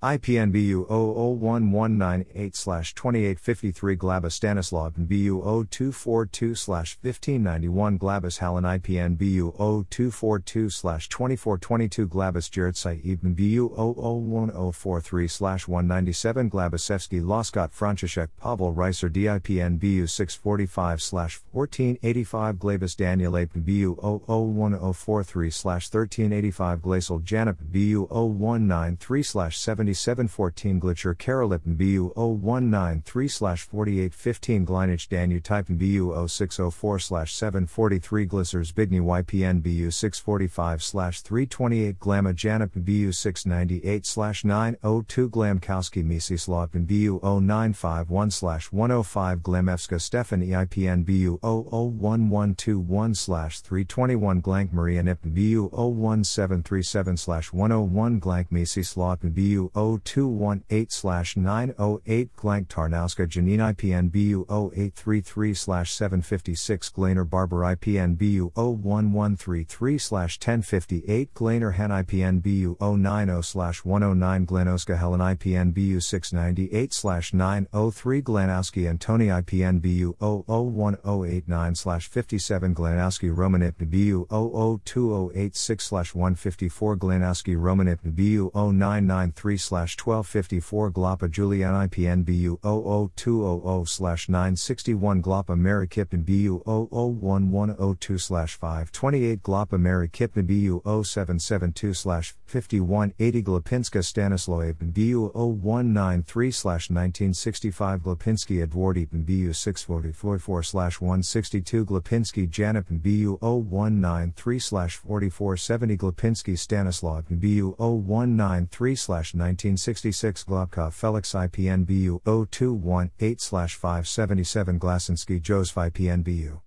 IPN BU 001198/2853 Glabas Stanislav and BU 0242/1591 Glabas Hallen IPN BU 0242/2422 Glabas Jaretsai Ibn BU 001043/197 Glabasevsky Laskot Franchishek Pavel Reiser DIPN BU 645/1485 Glabas Daniel Apn BU 001043/1385 Glacial Janip BU 0193/7 7714 Glitcher Karolipin BU 0193/4815 Glinage Danu Typin BU 0604/743 Glissers Bigny YPN BU 645/328 Glama Janipin BU 698/902 Glamkowski Misislavpin BU 0951/105 Glamevska Stefan EIPN BU 001121/321 Glank Maria Nipin BU 01737/101 Glank Misislavpin BU 0218/908 Glank Tarnowska Janine IPN BU 0833/756 Glaner Barber IPN BU 01133/1058 Glaner Han IPN BU 090/109 Glenoska Helen IPN BU 698/903 Glanowski Antoni IPN BU 001089/57 Glanowski Romanipn BU 002086/154 Glanowski Romanipn BU 0993/1254 Glapa Julian IPN BU 00200/961 Glapa Mary Kipton BU 001102/528 Glapa Mary Kipton BU 0772/5180 Glapinska Stanislaw Epin BU 0193/1965 Glapinski Edward Epin BU 644/162 Glapinski Janipin BU 0193/4470 Glapinski Stanislaw Epin BU 0193/1966 Globka Felix IPN BU 0218/577 Glasinski Joseph IPN BU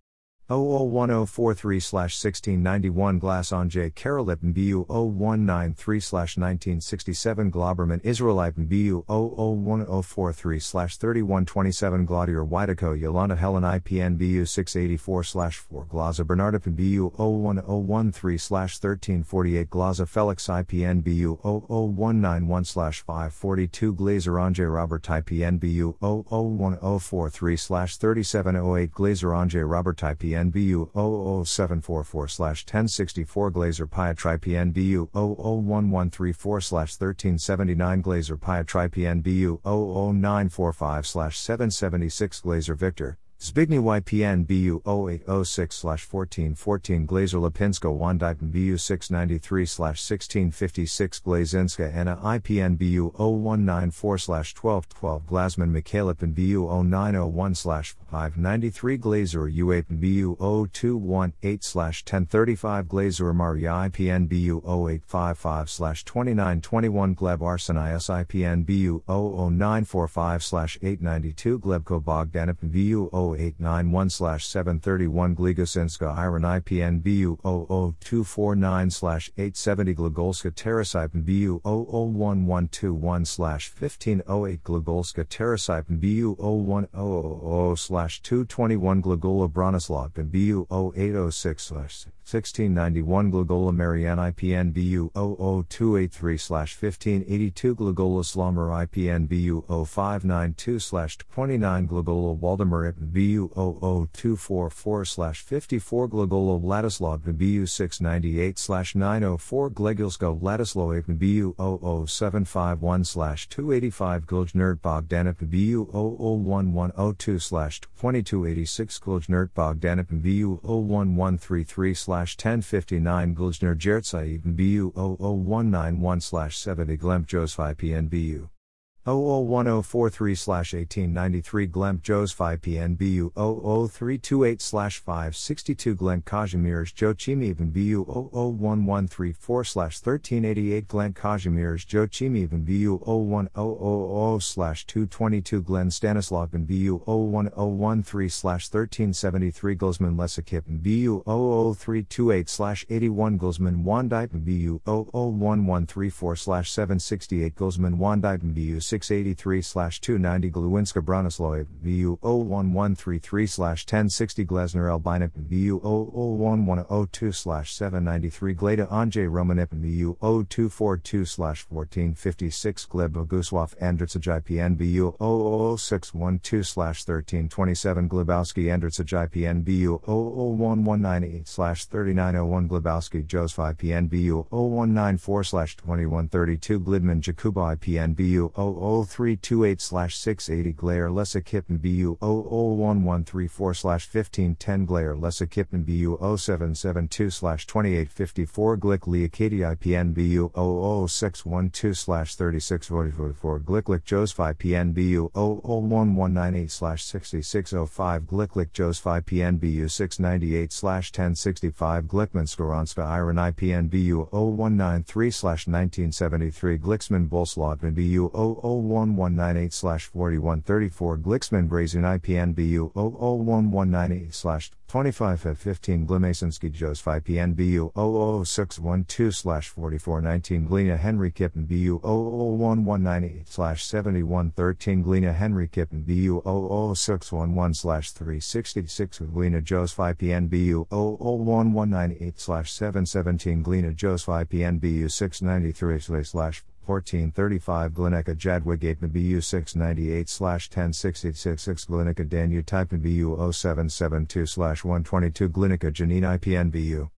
001043/1691 Glasonjay Karolipin BU 0193/1967 Globerman Israel Ipin BU 001043/3127 Gladier Wideko Yolanda Helen IPN BU 684/4 Glaza Bernardipin BU 01013/1348 Glaza Felix IPN BU 00191/542 Glazer Anjay Robert IPN BU 001043/3708 Glazer Anjay Robert IPN BU 00744/1064 Glazer Piatripn BU 001134/1379 Glazer Piatripn BU 00945/776 Glazer Victor Zbigniew YPN BU 0806/1414 Glazer Lipinska Wandipin BU 693/1656 Glazinska Anna IPN BU 0194/1212 Glasman Mikhailipin BU 0901/593 Glazer Uapin BU 0218/1035 Glazer Maria IPN BU 0855/2921 Gleb Arsenayas IPN BU 00945/892 Glebko Bogdanipin BU 0891/731 Gligosinska Iron IPN BU 00249/870 Glagolska Terasipin BU 001121/1508 Glagolska Terasipin BU 01000/221 Glagola Bronislavpin BU 0806/1691 Glagola Marianne IPN BU 00283/1582 Glagola Slammer IPN BU 0592/29 Glagola Waldemar IPN BU 00244/54 Glagola Vladislav IPN BU 698/904 Glegilsko Vladislav IPN BU 00751/285 Gljnert Bogdan IPN BU 001102/2286 Gljnert Bogdan IPN BU 01133/1059 Gljner Jertsai Ibn BU 00191/70 Glemp Joseph IPN BU 001043/1893 Glemp Joseph IPN BU 00328/562 Glenk Kazimierz Joachim Ibn BU 001134/1388 Glenk Kazimierz Joachim Ibn BU 01000/222 Glenn Stanislav Ibn BU 01013/1373 Gulsman Lesik Ibn BU 00328/81 Gulsman Wandip Ibn BU 001134768 Gulsman Wandip Ibn BU 683-290 Glowinska Branislaw VU 01133-1060 Glesner Albina VU 0011002-793 Gleda Andrzej Romanip VU 0242-1456 Gleb Bogusław Andrzej PN VU 00612-1327 Glebowski Andrzej PN VU 00119-3901 Glebowski Joseph PN VU 019-4-2132 Glidman Jakuba IPN BU 00328-680 Glayer Lessa Kippen BU 00113-4-1510 Glayer Lessa Kippen BU 0772-2854 Glick Leakady IPN BU 00612-3644 Glicklick Joseph IPN BU 00119-6605 Glicklick Joseph IPN BU 698-1065 Glickman Skoranska Iron IPN BU 019-1973 Glicksman Bolslodman BU 00119-4134 Glicksman Brazin IPN BU 00119-2515 Glimasinski Joseph IPN BU 00612-4419 Glina Henry Kippen BU 00119-7113 Glina Henry Kippen BU 00611-366 Glina Joseph IPN BU 00119-717 Glina Joseph IPN BU 693-1435 Glenica Jadwigate BU 698-1066 Glenica Danu Type BU 0772-122 Glenica Janine IPN BU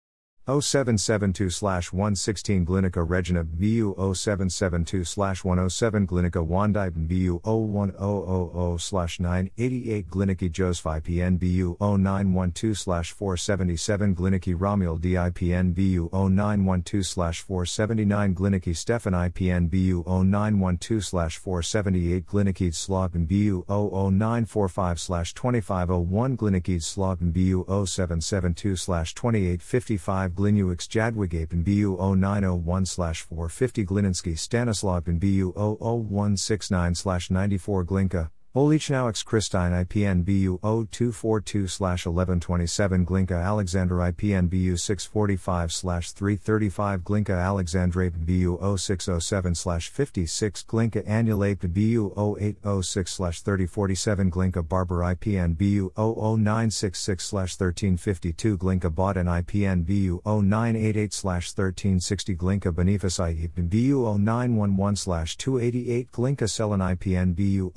0772-116 Glinica Regina BU 0772-107 Glinica Wandai BU 01000-988 Gliniki Joseph IPN BU 0912-477 Gliniki Romuel DIPN BU 0912-479 Gliniki Stefan IPN BU 0912-478 Gliniki Slogan BU 00945-2501 Gliniki Slogan BU 0772-2855 Glinux Jadwigapen BU 0901-450 Glininsky Stanislavpen BU 00169-94 Glinka, Olichnowicz Christine IPN BU 0242-1127 Glinka Alexander IPN BU 645-335 Glinka Alexandrape BU 0607-56 Glinka Annulape BU 0806-3047 Glinka Barber IPN BU 00966-1352 Glinka Bodden IPN BU 0988-1360 Glinka Boniface IPN BU 0911-288 Glinka Selen IPN BU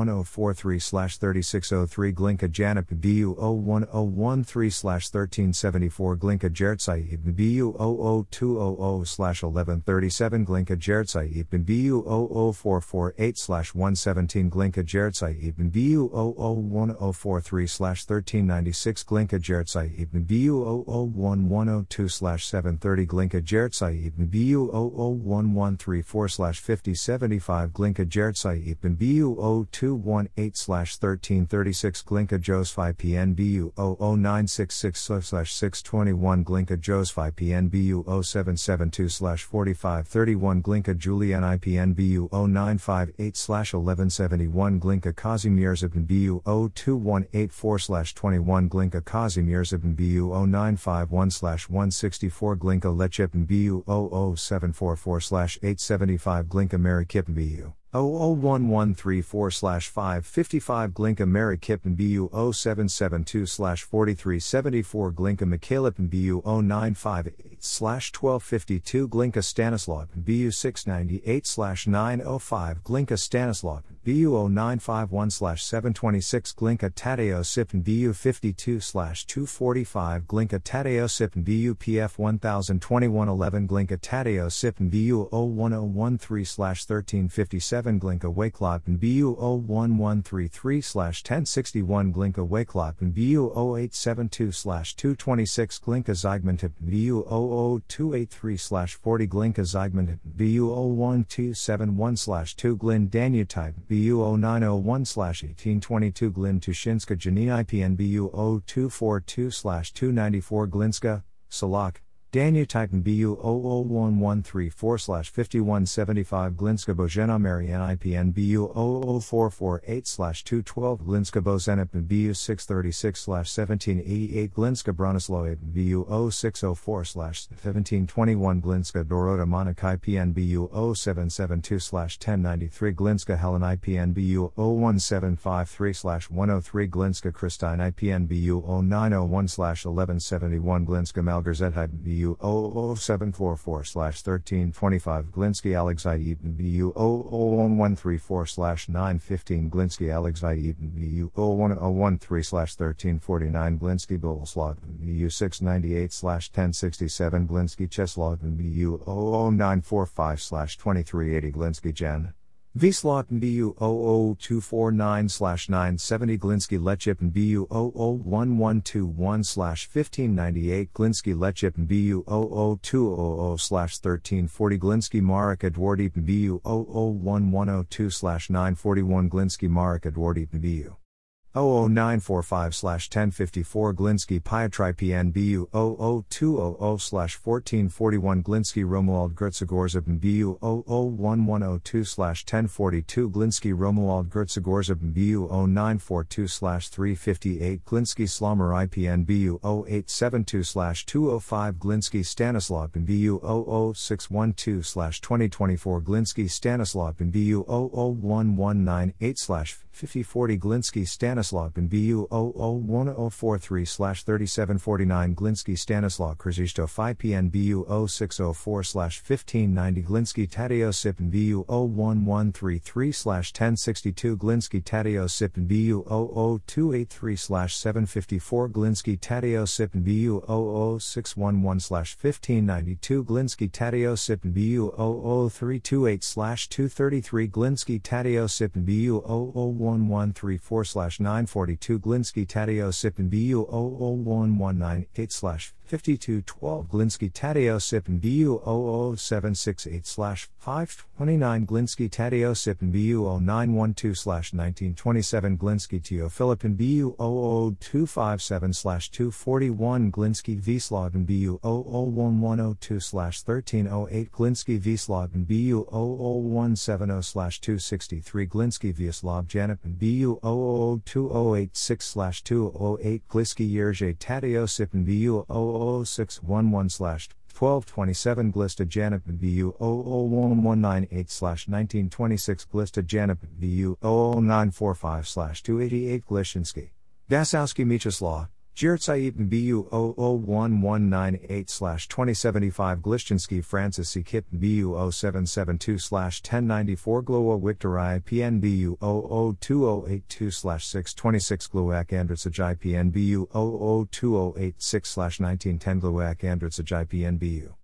01043-3603 Glinka Janip BU 01013-1374 Glinka Jertsai BU 00200-1137 Glinka Jertsai BU 00448-117 Glinka Jertsai BU 00104-1396 Glinka Jertsai BU 00102-730 Glinka Jertsai BU 00113-4-5075 Glinka Jertsai BU 0218-1336 Glinka Joseph IPN BU 00966-621 Glinka Joseph IPN BU 0772-4531 Glinka Julian IPN BU 0958-1171 Glinka Kazimierz BU 02184-21 Glinka Kazimierz BU 0951-164 Glinka Lechip BU 00744-875 Glinka Mary Kip BU 00113-4-555 Glinka Mary Kippen BU 0772-4374 Glinka Michaela BU 0958-1252 Glinka Stanislaw BU 698-905 Glinka Stanislaw BU 0951-726 Glinka Tadeo Sippen BU 52-245 Glinka Tadeo Sippen BU PF 1021-11 Glinka Tadeo Sippen BU 01013-1357 Glinka Wakelotpen BU 01133-1061 Glinka Wakelotpen BU 0872-226 Glinka Zygmuntip BU 00283-40 Glinka Zygmuntip BU 01271-2 Glyn Danutype BU 0901-1822 Glyn Tushinska Janine IPN BU 0242-294 Glinska, Salak, Daniel Titan BU 001134/5175 Glinska Bożenomiery NIPN BU 00448/212 Glinska Bożenopin BU 636/1788 Glinska Bronislaw BU 0604/1721 Glinska Dorota Monik IPN BU 0772/1093 Glinska Helen IPN BU 01753/103 Glinska Christine IPN BU 0901/1171 Glinska Malgorzata BU 00744/1325 Glinsky Alexei Eaton BU 00134/915 Glinsky Alexei Eaton BU 01013/1349 Glinsky Boleslav BU 698/1067 Glinsky Czeslaw BU 00945/2380 Glinsky Jan Vslot BU 00249/970 Glinsky Lechip BU 00121/1598 Glinsky Lechip BU 00200/1340 Glinsky Marek Edward Eaton BU 00110/941 Glinsky Marek Edward Eaton BU 00945/1054 Glinsky Piotripn BU 00200/1441 Glinsky Romuald Gertzegorzabin BU 00110/1042 Glinsky Romuald Gertzegorzabin BU 0942/358 Glinsky Slommer IPN BU 0872/205 Glinsky Stanislavin BU 00612/2024 Glinsky Stanislavin BU 00119/5040 Glinsky Stanislaw and BU 0011043/3749 Glinsky Stanislaw Krzysztof IPN BU 0604/1590 Glinsky Tadeo Sipin BU 01133/1062 Glinsky Tadeo Sipin BU 00283/754 Glinsky Tadeo Sipin BU 00611/1592 Glinsky Tadeo Sipin BU 00328/233 Glinsky Tadeo Sipin BU 00113/942 Glinsky Tadeo Sipin BU 00119/5212 Glinsky Tadeo Sipin BU 00768/529 Glinsky Tadeo Sipin BU 0912/1927 Glinsky Teofilipin BU 00257/241 Glinsky Wiesloven BU 01102/1308 Glinsky Wiesloven BU 00170/263 Glinsky Wieslav Janipin BU 02086/208 Gliski Jerzy Tadeo Sipin BU 00611/1227 Glista Janip BU 00119/1926 Glista Janip BU 00945/288 Glishinsky Dasowski Mieczysław Jiertsayev BU 00119/2075 Glishchinsky Francis C. Kip BU 0772/1094 Glowa Wiktor IPN BU 00208/2/626 Gluak Andritsaj IPN BU 00286/1910 Gluak Andritsaj IPN BU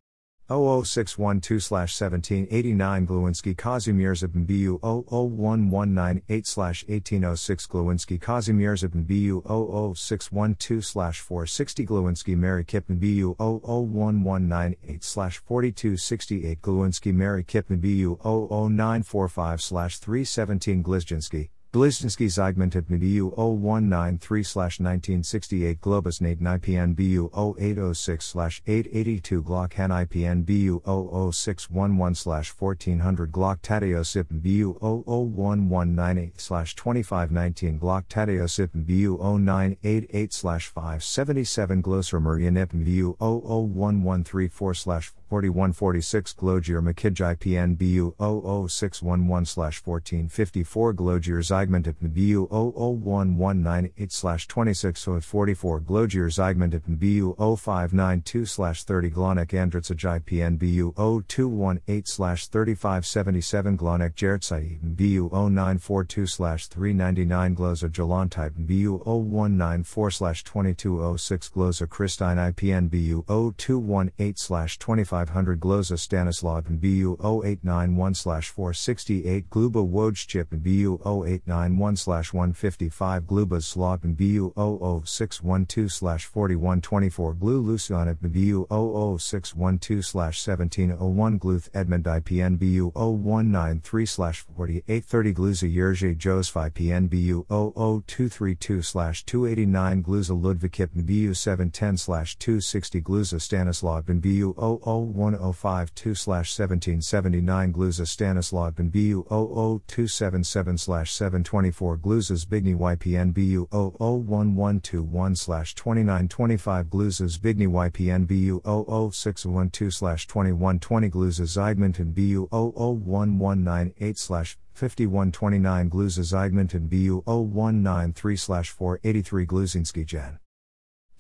00612/1789 Gluinski Kazimierzabin BU 00119/1806 Gluinski Kazimierzabin BU 00612/460 Gluinski Mary Kipman BU 00119/4268 Gluinski Mary Kipman BU 00945/317 Glizhinsky Glizhinsky Zygmunt BU 0193/1968 Globus Nathan IPN BU 0806/882 Glock Han IPN BU 00611/1400 Glock Tadeo Sipin BU 00119/2519 Glock Tadeo Sipin BU 0988/577 Glosser Marianipin BU 00113/4146 Glogier Makidj IPN BU 00611/1454 Glogier Zygmunt BU 00119/2644 Glogier Zygmunt BU 0592/30 Glonek Andritsaj IPN BU 0218/3577 Glonek Jertsai BU 0942/399 Gloza Jalantype BU 0194/2206 Gloza Christine IPN BU 0218/25 500 Gloza Stanislav and BU 0891/468 Gluba Wojcip and BU 0891/155 Gluba Slav and BU 00612/4124 Glu Lucianip and BU 00612/1701 Gluth Edmund IPN BU 0193/4830 Gluza Yerzy Joseph IPN BU 00232/289 Gluza Ludvikip and BU 710/260 Gluza Stanislav and BU 001052/1779 Gluza Stanislav and BU 00277/724 Gluza Zbigniew YPN BU 001121/2925 Gluza Zbigniew YPN BU 00612/2120 Gluza Zygmunton BU 001198/5129 Gluza Zygmunton BU 0193/483 Gluzinski Jan.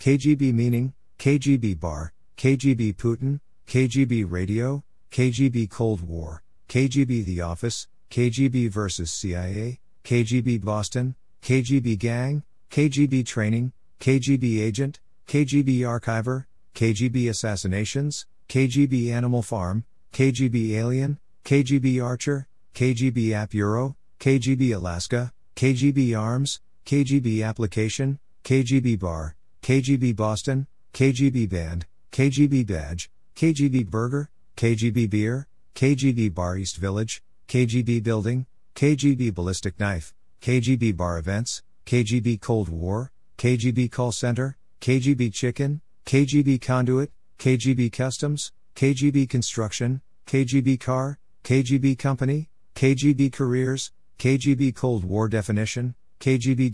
KGB meaning, KGB bar, KGB Putin, KGB radio, KGB Cold War, KGB The Office, KGB vs. CIA, KGB Boston, KGB Gang, KGB Training, KGB Agent, KGB Archiver, KGB Assassinations, KGB Animal Farm, KGB Alien, KGB Archer, KGB App Euro, KGB Alaska, KGB Arms, KGB Application, KGB Bar, KGB Boston, KGB Band, KGB Badge, KGB Burger, KGB Beer, KGB Bar East Village, KGB Building, KGB Ballistic Knife, KGB Bar Events, KGB Cold War, KGB Call Center, KGB Chicken, KGB Conduit, KGB Customs, KGB Construction, KGB Car, KGB Company, KGB Careers, KGB Cold War Definition, KGB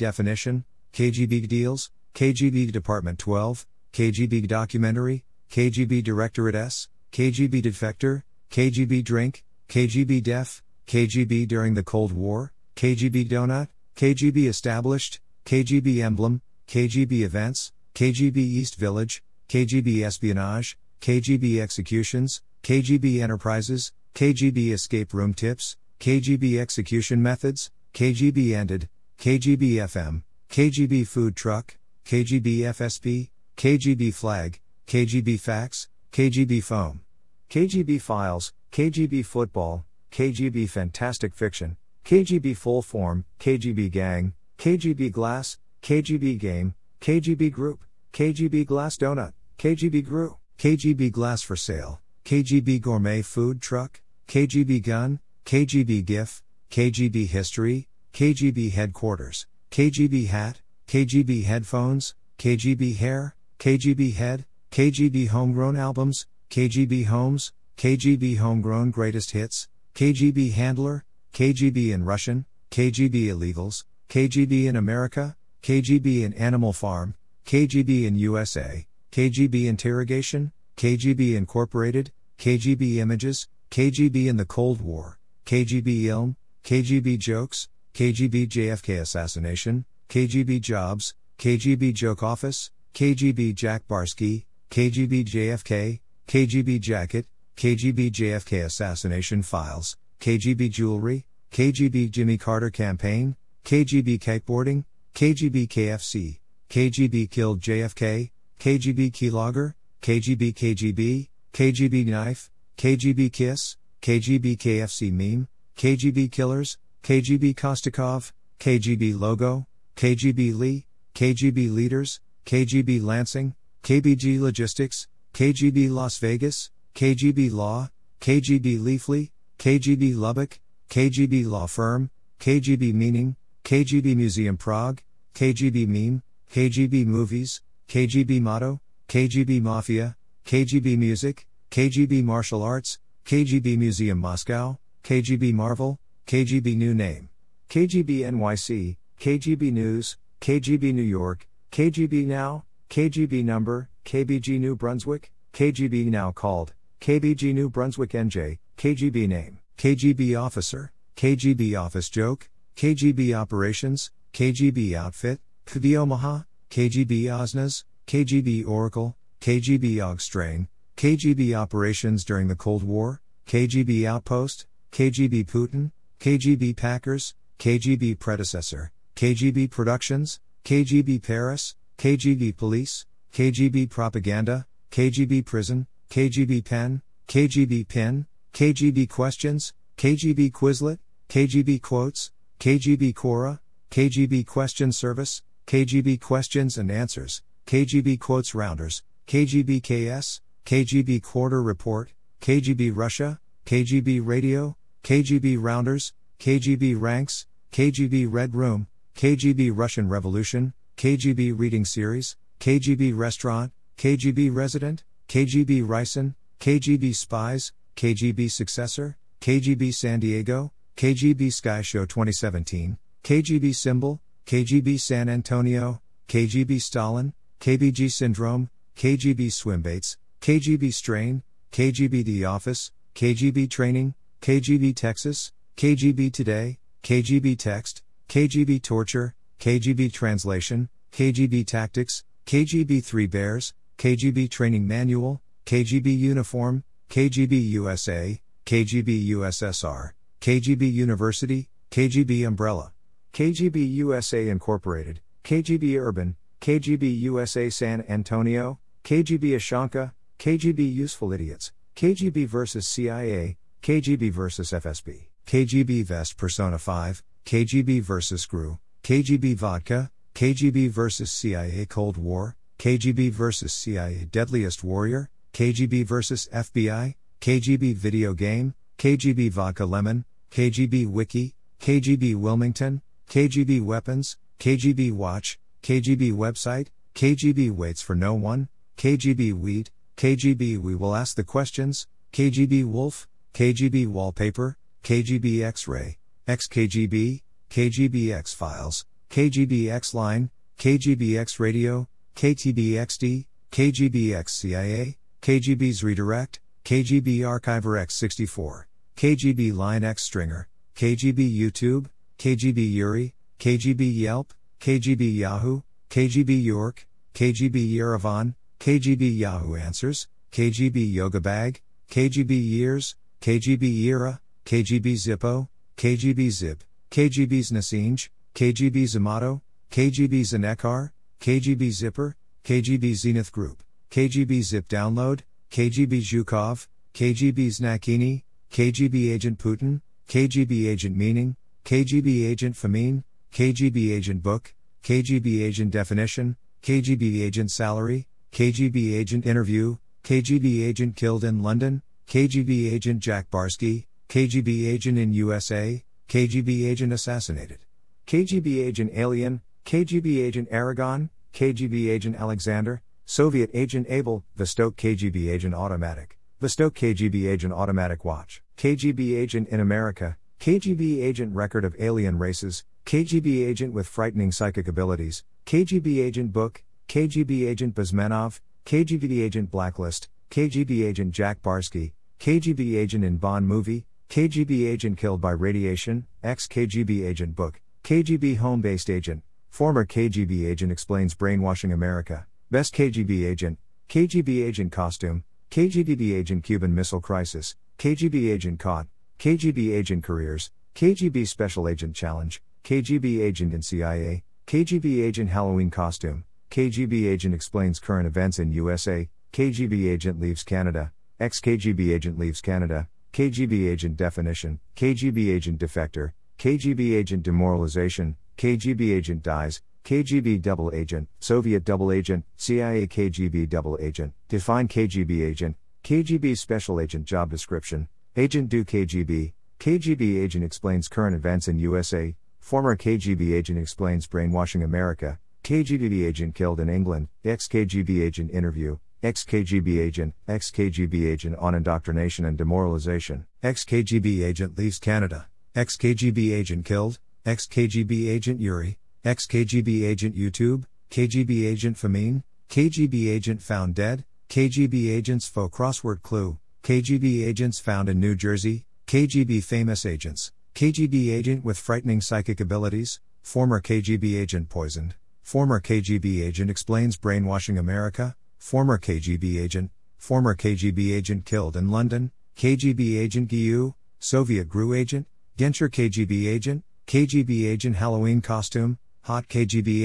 Deals, KGB Department 12, KGB Documentary, KGB Directorate S, KGB Defector, KGB Drink, KGB Def, KGB During the Cold War, KGB Donut, KGB Established, KGB Emblem, KGB Events, KGB East Village, KGB Espionage, KGB Executions, KGB Enterprises, KGB Escape Room Tips, KGB Execution Methods, KGB Ended, KGB FM, KGB Food Truck, KGB FSP, KGB Flag, KGB Fax, KGB Foam, KGB Files, KGB Football, KGB Fantastic Fiction, KGB Full Form, KGB Gang, KGB Glass, KGB Game, KGB Group, KGB Glass Donut, KGB Grew, KGB Glass for Sale, KGB Gourmet Food Truck, KGB Gun, KGB GIF, KGB History, KGB Headquarters, KGB Hat, KGB Headphones, KGB Hair, KGB Head, KGB Homegrown Albums, KGB Homes, KGB Homegrown Greatest Hits, KGB Handler, KGB in Russian, KGB Illegals, KGB in America, KGB in Animal Farm, KGB in USA, KGB Interrogation, KGB Incorporated, KGB Images, KGB in the Cold War, KGB Ilm, KGB Jokes, KGB JFK Assassination, KGB Jobs, KGB Joke Office, KGB Jack Barsky, KGB JFK, KGB Jacket, KGB JFK Assassination Files, KGB Jewelry, KGB Jimmy Carter Campaign, KGB Kiteboarding, KGB KFC, KGB Killed JFK, KGB Keylogger, KGB KGB, KGB Knife, KGB Kiss, KGB KFC Meme, KGB Killers, KGB Kostakov, KGB Logo, KGB Lee, KGB Leaders, KGB Lansing, KBG Logistics, KGB Las Vegas, KGB Law, KGB Leafly, KGB Lubbock, KGB Law Firm, KGB Meaning, KGB Museum Prague, KGB Meme, KGB Movies, KGB Motto, KGB Mafia, KGB Music, KGB Martial Arts, KGB Museum Moscow, KGB Marvel, KGB New Name, KGB NYC, KGB News, KGB New York, KGB Now, KGB Number, KBG New Brunswick, KGB Now Called, KBG New Brunswick NJ, KGB Name, KGB Officer, KGB Office Joke, KGB Operations, KGB Outfit, KGB Omaha, KGB Osnas, KGB Oracle, KGB Ogstrain, KGB Operations During the Cold War, KGB Outpost, KGB Putin, KGB Packers, KGB Predecessor, KGB Productions, KGB Paris, KGB Police, KGB Propaganda, KGB Prison, KGB Pen, KGB pin, KGB questions, KGB Quizlet, KGB quotes, KGB Quora, KGB question service, KGB questions and answers, KGB quotes rounders, KGB KS, KGB quarter report, KGB Russia, KGB radio, KGB rounders, KGB ranks, KGB Red Room, KGB Russian Revolution, KGB reading series, KGB restaurant, KGB resident, KGB Ryson, KGB spies, KGB successor, KGB San Diego, KGB Sky Show 2017, KGB symbol, KGB San Antonio, KGB Stalin, KBG syndrome, KGB swimbaits, KGB strain, KGB the office, KGB training, KGB Texas, KGB today, KGB text, KGB torture, KGB translation, KGB tactics, KGB three bears, KGB training manual, KGB uniform, KGB USA, KGB USSR, KGB University, KGB Umbrella, KGB USA Incorporated, KGB Urban, KGB USA San Antonio, KGB Ashanka, KGB Useful Idiots, KGB vs. CIA, KGB vs. FSB, KGB Vest Persona 5, KGB vs. GRU, KGB Vodka, KGB vs. CIA Cold War, KGB vs. CIA Deadliest Warrior, KGB vs. FBI, KGB Video Game, KGB Vodka Lemon, KGB Wiki, KGB Wilmington, KGB Weapons, KGB Watch, KGB Website, KGB Waits for No One, KGB Weed, KGB We Will Ask the Questions, KGB Wolf, KGB Wallpaper, KGB X-Ray, XKGB, KGB X-Files, KGB X-Line, KGB X-Radio, KTB XD, KGB X-CIA, KGB's Redirect, KGB Archiver X64, KGB Line X Stringer, KGB YouTube, KGB Yuri, KGB Yelp, KGB Yahoo, KGB York, KGB Yerevan, KGB Yahoo Answers, KGB Yoga Bag, KGB Years, KGB Yira, KGB Zippo, KGB Zip, KGB's Nasinj, KGB Zamato, KGB Zanekar, KGB Zipper, KGB Zenith Group, KGB Zip Download, KGB Zhukov, KGB Znakini, KGB Agent Putin, KGB Agent Meaning, KGB Agent Famine, KGB Agent Book, KGB Agent Definition, KGB Agent Salary, KGB Agent Interview, KGB Agent Killed in London, KGB Agent Jack Barsky, KGB Agent in USA, KGB Agent Assassinated, KGB Agent Alien, KGB Agent Aragon, KGB Agent Alexander, Soviet Agent Abel, Vostok KGB Agent Automatic, Vostok KGB Agent Automatic Watch, KGB Agent in America, KGB Agent Record of Alien Races, KGB Agent with Frightening Psychic Abilities, KGB Agent Book, KGB Agent Bezmenov, KGB Agent Blacklist, KGB Agent Jack Barsky, KGB Agent in Bond Movie, KGB Agent Killed by Radiation, ex-KGB Agent Book, KGB Home-Based Agent, former KGB Agent Explains Brainwashing America, Best KGB Agent, KGB Agent Costume, KGB Agent Cuban Missile Crisis, KGB Agent Caught, KGB Agent Careers, KGB Special Agent Challenge, KGB Agent in CIA, KGB Agent Halloween Costume, KGB Agent Explains Current Events in USA, KGB Agent Leaves Canada, ex-KGB Agent Leaves Canada, KGB Agent Definition, KGB Agent Defector, KGB Agent Demoralization, KGB Agent Dies, KGB Double Agent, Soviet Double Agent, CIA KGB Double Agent, Define KGB Agent, KGB Special Agent Job Description, Agent Do KGB, KGB Agent Explains Current Events in USA, former KGB Agent Explains Brainwashing America, KGB Agent Killed in England, ex-KGB Agent Interview, ex-KGB Agent, ex-KGB Agent on Indoctrination and Demoralization, ex-KGB Agent Leaves Canada, ex-KGB Agent Killed, ex-KGB Agent Yuri, ex-KGB Agent YouTube, KGB Agent Famine, KGB Agent Found Dead, KGB Agents Faux Crossword Clue, KGB Agents Found in New Jersey, KGB Famous Agents, KGB Agent with Frightening Psychic Abilities, former KGB Agent Poisoned, former KGB Agent Explains Brainwashing America, former KGB Agent, Killed in London, KGB Agent Gyu, Soviet GRU Agent, Genscher KGB Agent Halloween Costume, Hot KGB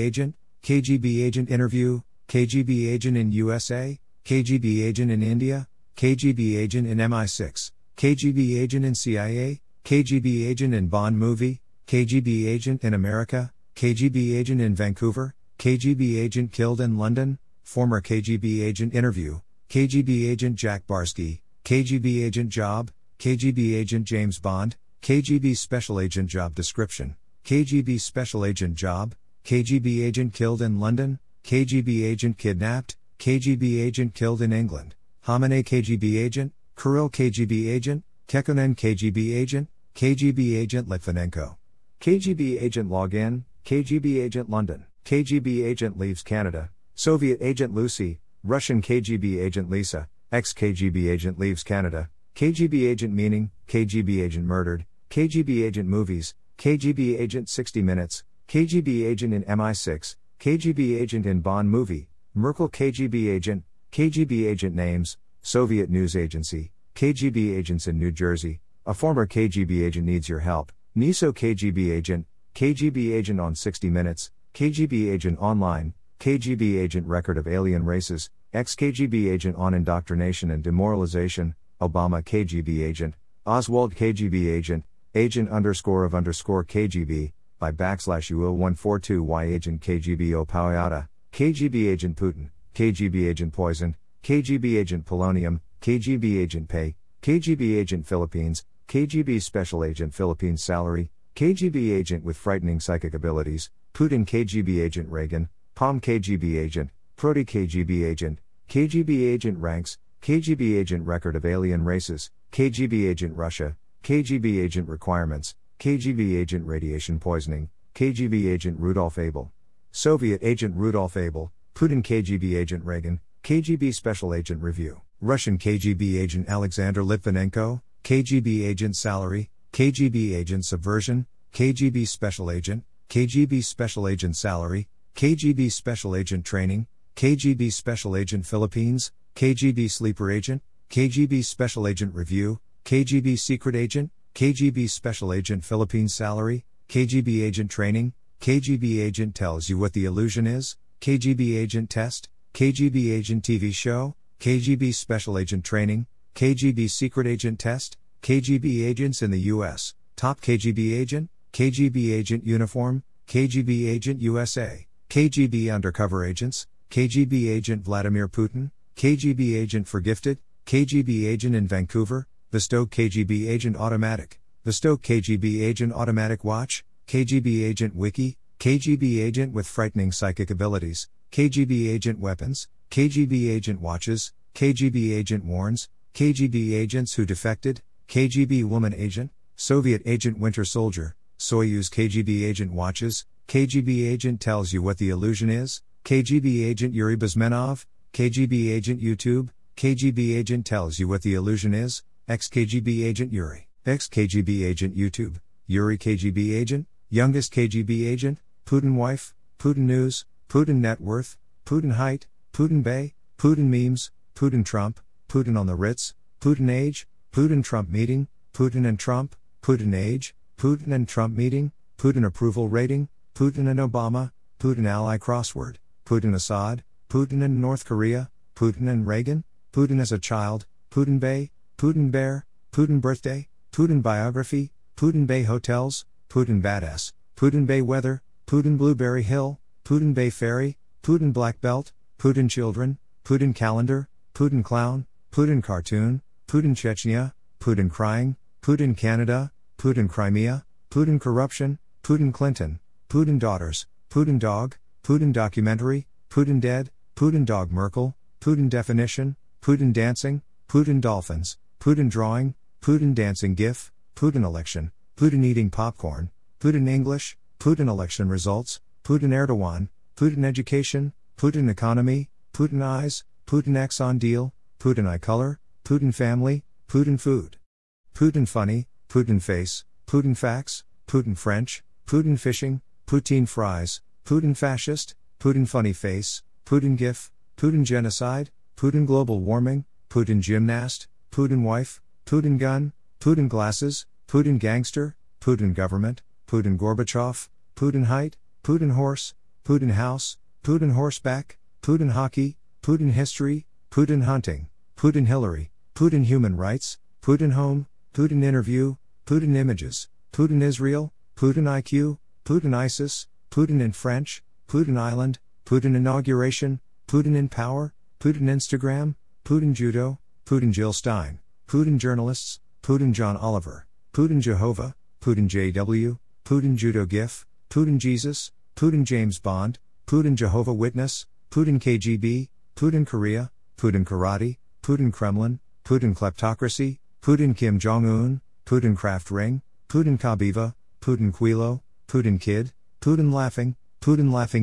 Agent Interview, KGB Agent in USA, KGB Agent in India, KGB agent in MI6, KGB agent in CIA, KGB agent in Bond movie, KGB agent in America, KGB agent in Vancouver, KGB agent killed in London, former KGB agent interview, KGB agent Jack Barsky, KGB agent job, KGB agent James Bond, KGB special agent job description, KGB special agent job, KGB agent killed in London, KGB agent kidnapped, KGB agent killed in England, Khamenei KGB agent, Kirill KGB agent, Kekkonen KGB agent Litvinenko. KGB agent log in, KGB agent London, KGB agent leaves Canada, Soviet agent Lucy, Russian KGB agent Lisa, ex-KGB agent leaves Canada, KGB agent meaning, KGB agent murdered, KGB agent movies, KGB agent 60 minutes, KGB agent in MI6, KGB agent in Bond movie, Merkel KGB agent names, Soviet news agency, KGB agents in New Jersey, a former KGB agent needs your help, NISO KGB agent on 60 minutes, KGB agent online, KGB agent record of alien races, ex-KGB agent on indoctrination and demoralization, Obama KGB agent, Oswald KGB agent, agent underscore of underscore KGB, by backslash UO142Y agent KGB Opioida, KGB agent Putin, KGB agent poison, KGB agent polonium, KGB agent pay, KGB agent Philippines, KGB special agent Philippines salary, KGB agent with frightening psychic abilities, Putin KGB agent Reagan, Palm KGB agent, Prodi KGB agent ranks, KGB agent record of alien races, KGB agent Russia, KGB agent requirements, KGB agent radiation poisoning, KGB agent Rudolf Abel, Soviet agent Rudolf Abel, Putin KGB agent Reagan, KGB special agent review, Russian KGB agent Alexander Litvinenko, KGB agent salary, KGB agent subversion, KGB special agent salary, KGB special agent training, KGB special agent Philippines, KGB sleeper agent, KGB special agent review, KGB secret agent, KGB special agent Philippines salary, KGB agent training, KGB agent tells you what the illusion is, KGB agent test, KGB agent TV show, KGB special agent training, KGB secret agent test, KGB agents in the US, top KGB agent uniform, KGB agent USA. KGB undercover agents, KGB agent Vladimir Putin, KGB agent for gifted, KGB agent in Vancouver, Vostok KGB agent automatic, Vostok KGB agent automatic watch, KGB agent wiki, KGB agent with frightening psychic abilities, KGB agent weapons, KGB agent watches, KGB agent warns, KGB agents who defected, KGB woman agent, Soviet agent winter soldier, Soyuz KGB agent watches, KGB agent tells you what the illusion is, KGB agent Yuri Bezmenov, KGB agent YouTube, KGB agent tells you what the illusion is, ex-KGB agent Yuri, ex-KGB agent YouTube, Yuri KGB agent, youngest KGB agent, Putin wife, Putin news, Putin net worth, Putin height, Putin bay, Putin memes, Putin Trump, Putin on the Ritz, Putin age, Putin Trump meeting, Putin and Trump, Putin age, Putin and Trump meeting, Putin approval rating, Putin and Obama, Putin ally crossword, Putin Assad, Putin and North Korea, Putin and Reagan, Putin as a child, Putin Bay, Putin Bear, Putin birthday, Putin biography, Putin Bay hotels, Putin badass, Putin Bay weather, Putin Blueberry Hill, Putin Bay ferry, Putin black belt, Putin children, Putin calendar, Putin clown, Putin cartoon, Putin Chechnya, Putin crying, Putin Canada, Putin Crimea, Putin corruption, Putin Clinton. Putin daughters, Putin dog, Putin documentary, Putin dead, Putin dog Merkel, Putin definition, Putin dancing, Putin dolphins, Putin drawing, Putin dancing gif, Putin election, Putin eating popcorn, Putin English, Putin election results, Putin Erdogan, Putin education, Putin economy, Putin eyes, Putin Exxon deal, Putin eye color, Putin family, Putin food, Putin funny, Putin face, Putin facts, Putin French, Putin fishing, Putin fries, Putin fascist, Putin funny face, Putin gif, Putin genocide, Putin global warming, Putin gymnast, Putin wife, Putin gun, Putin glasses, Putin gangster, Putin government, Putin Gorbachev, Putin height, Putin horse, Putin house, Putin horseback, Putin hockey, Putin history, Putin hunting, Putin Hillary, Putin Human Rights, Putin Home, Putin Interview, Putin Images, Putin Israel, Putin IQ, Putin ISIS, Putin in French, Putin Island, Putin Inauguration, Putin in Power, Putin Instagram, Putin Judo, Putin Jill Stein, Putin Journalists, Putin John Oliver, Putin Jehovah, Putin JW, Putin Judo GIF, Putin Jesus, Putin James Bond, Putin Jehovah Witness, Putin KGB, Putin Korea, Putin Karate, Putin Kremlin, Putin Kleptocracy, Putin Kim Jong-un, Putin Kraft Ring, Putin Kabiva, Putin Quilo, Putin Kid, Putin Laughing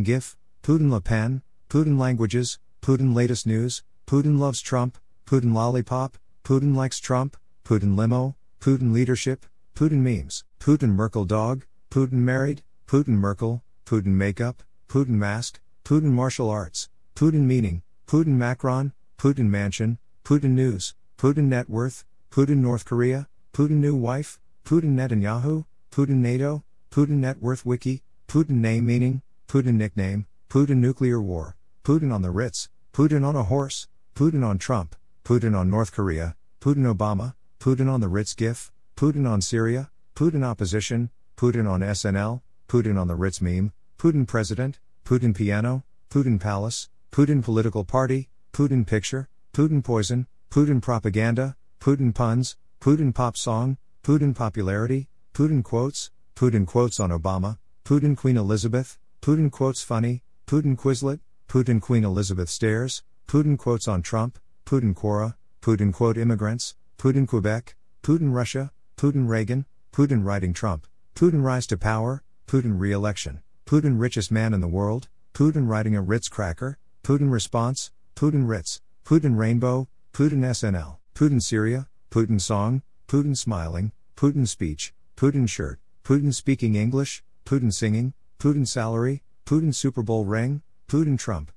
GIF, Putin Le Pen, Putin Languages, Putin Latest News, Putin Loves Trump, Putin Lollipop, Putin Likes Trump, Putin Limo, Putin Leadership, Putin Memes, Putin Merkel Dog, Putin Married, Putin Merkel, Putin Makeup, Putin Mask, Putin Martial Arts, Putin Meaning, Putin Macron, Putin Mansion, Putin News, Putin Net Worth, Putin North Korea, Putin New Wife, Putin Netanyahu, Putin NATO, Putin Net Worth Wiki, Putin Name Meaning, Putin Nickname, Putin Nuclear War, Putin on the Ritz, Putin on a Horse, Putin on Trump, Putin on North Korea, Putin Obama, Putin on the Ritz GIF, Putin on Syria, Putin Opposition, Putin on SNL, Putin on the Ritz Meme, Putin President, Putin Piano, Putin Palace, Putin Political Party, Putin Picture, Putin Poison, Putin Propaganda, Putin Puns, Putin Pop Song, Putin Popularity, Putin Quotes on Obama, Putin Queen Elizabeth, Putin Quotes Funny, Putin Quizlet, Putin Queen Elizabeth Stairs, Putin Quotes on Trump, Putin Quora, Putin Quote Immigrants, Putin Quebec, Putin Russia, Putin Reagan, Putin Writing Trump, Putin Rise to Power, Putin Re-Election, Putin Richest Man in the World, Putin Writing a Ritz Cracker, Putin Response, Putin Ritz, Putin Rainbow, Putin SNL, Putin Syria, Putin Song, Putin Smiling, Putin Speech, Putin Shirt, Putin Speaking English, Putin Singing, Putin Salary, Putin Super Bowl Ring, Putin Trump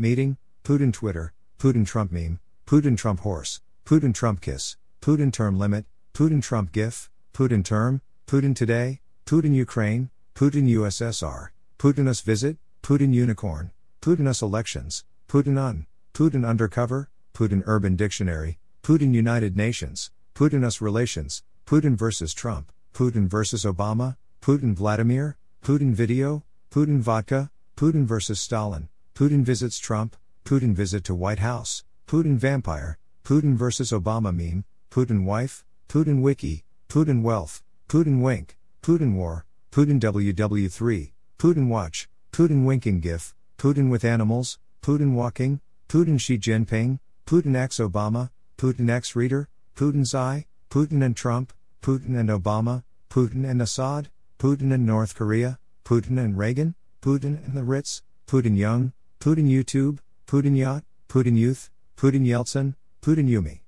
Meeting, Putin Twitter, Putin Trump Meme, Putin Trump Horse, Putin Trump Kiss, Putin Term Limit, Putin Trump GIF, Putin Term, Putin Today, Putin Ukraine, Putin USSR, Putin Us Visit, Putin Unicorn, Putin Us Elections, Putin Un, Putin Undercover, Putin Urban Dictionary, Putin United Nations, Putin Us Relations, Putin vs. Trump, Putin vs. Obama, Putin Vladimir, Putin Video, Putin Vodka, Putin vs. Stalin, Putin Visits Trump, Putin Visit to White House, Putin Vampire, Putin vs. Obama Meme, Putin Wife, Putin Wiki, Putin Wealth, Putin Wink, Putin War, Putin WW3, Putin Watch, Putin Winking GIF, Putin with Animals, Putin Walking, Putin Xi Jinping, Putin X Obama, Putin X Reader, Putin Xi, Putin and Trump, Putin and Obama, Putin and Assad, Putin and North Korea, Putin and Reagan, Putin and the Ritz, Putin Young, Putin YouTube, Putin Yacht, Putin Youth, Putin Yeltsin, Putin Yumi,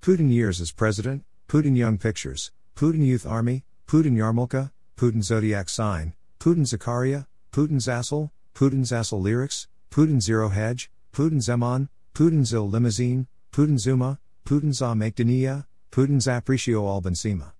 Putin Years as President, Putin Young Pictures, Putin Youth Army, Putin Yarmulka, Putin Zodiac Sign, Putin Zakaria, Putin Zassel, Putin Zassel Lyrics, Putin Zero Hedge, Putin Zeman, Putin Zil Limousine, Putin Zuma, Putin Za Make Dania, Putin Zapricio Albansima.